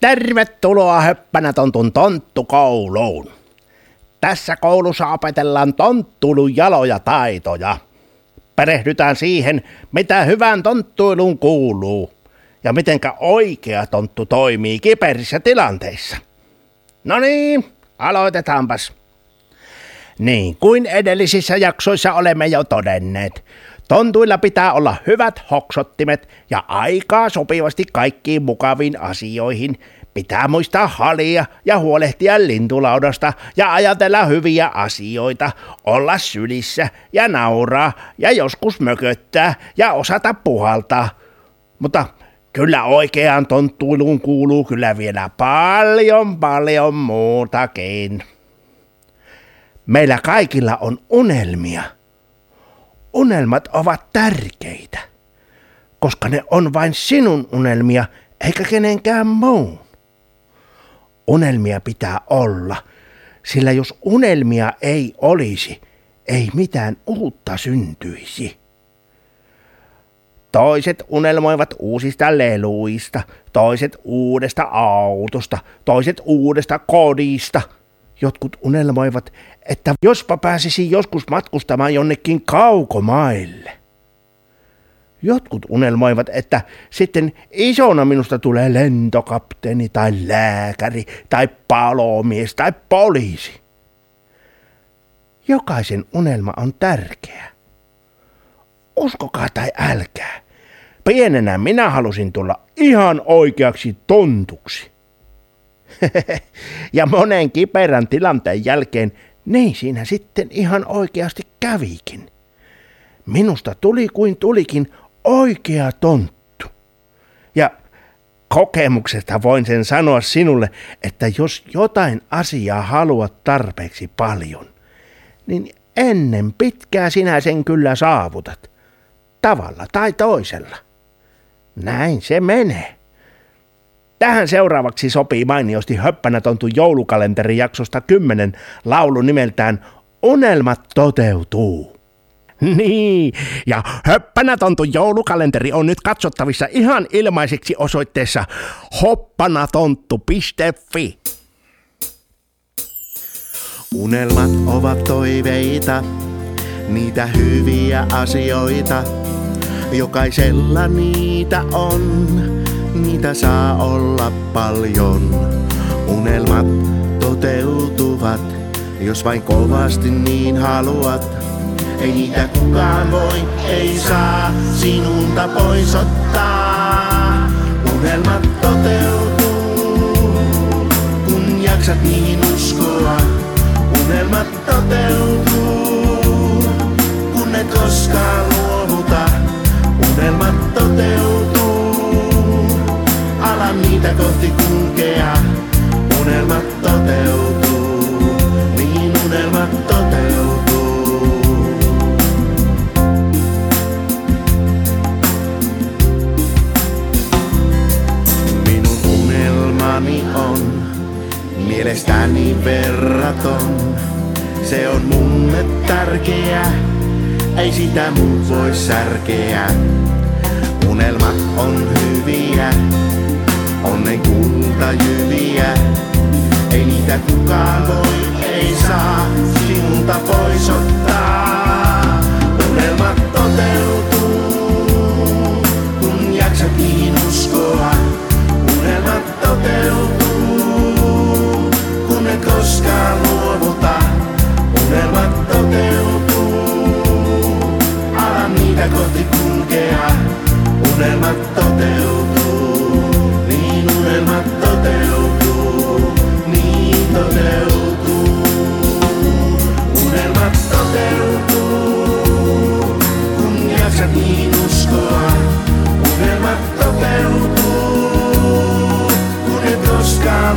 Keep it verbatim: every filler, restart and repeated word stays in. Tervetuloa Höppänätontun tonttukouluun. Tässä koulussa opetellaan tonttuilun jaloja taitoja. Perehdytään siihen, mitä hyvään tonttuiluun kuuluu ja mitenkä oikea tonttu toimii kiperissä tilanteissa. No niin, aloitetaanpas. Niin kuin edellisissä jaksoissa olemme jo todenneet, tontuilla pitää olla hyvät hoksottimet ja aikaa sopivasti kaikkiin mukaviin asioihin. Pitää muistaa halia ja huolehtia lintulaudasta ja ajatella hyviä asioita, olla sylissä ja nauraa ja joskus mököttää ja osata puhaltaa. Mutta kyllä oikeaan tonttuiluun kuuluu kyllä vielä paljon paljon muutakin. Meillä kaikilla on unelmia. Unelmat ovat tärkeitä, koska ne on vain sinun unelmia eikä kenenkään muun. Unelmia pitää olla, sillä jos unelmia ei olisi, ei mitään uutta syntyisi. Toiset unelmoivat uusista leluista, toiset uudesta autosta, toiset uudesta kodista. Jotkut unelmoivat, että jospa pääsisi joskus matkustamaan jonnekin kaukomaille. Jotkut unelmoivat, että sitten isona minusta tulee lentokapteeni tai lääkäri tai palomies tai poliisi. Jokaisen unelma on tärkeä. Uskokaa tai älkää, pienenä minä halusin tulla ihan oikeaksi tontuksi. Ja monen kiperän tilanteen jälkeen, niin siinä sitten ihan oikeasti kävikin. Minusta tuli kuin tulikin oikea tonttu. Ja kokemuksesta voin sen sanoa sinulle, että jos jotain asiaa haluat tarpeeksi paljon, niin ennen pitkää sinä sen kyllä saavutat. Tavalla tai toisella. Näin se menee. Tähän seuraavaksi sopii mainiosti Höppänätonttu joulukalenteri jaksosta kymmenen laulu nimeltään Unelmat toteutuu. Niin, ja Höppänätonttu joulukalenteri on nyt katsottavissa ihan ilmaiseksi osoitteessa hoppanatonttu piste fi. Unelmat ovat toiveita, niitä hyviä asioita, jokaisella niitä on. Niitä saa olla paljon. Unelmat toteutuvat, jos vain kovasti niin haluat. Ei niitä kukaan voi, ei saa sinulta pois ottaa. Unelmat toteutuu, kun jaksat niihin uskoa. Unelmat toteutuu, kun et koskaan luovuta. Unelmat toteutuu. Niitä kohti kulkea, unelmat toteutuu, niin unelmat toteutuu. Minun unelmani on mielestäni verraton. Se on mulle tärkeä, ei sitä muut voi särkeä. Unelmat on hyviä. Onnen kultajyviä, ei niitä kukaan voi, ei saa sinulta pois ottaa. Unelmat toteutuu, kun jaksat niihin uskoa. Unelmat toteutuu, kun et koskaan luovuta. Unelmat toteutuu, ala niitä kohti kulkea. Unelmat toteutuu. Unelmat toteutuu, niin toteutuu. Unelmat toteutuu, kun jaksat niin uskoa. Unelmat toteutuu, kun et koskaan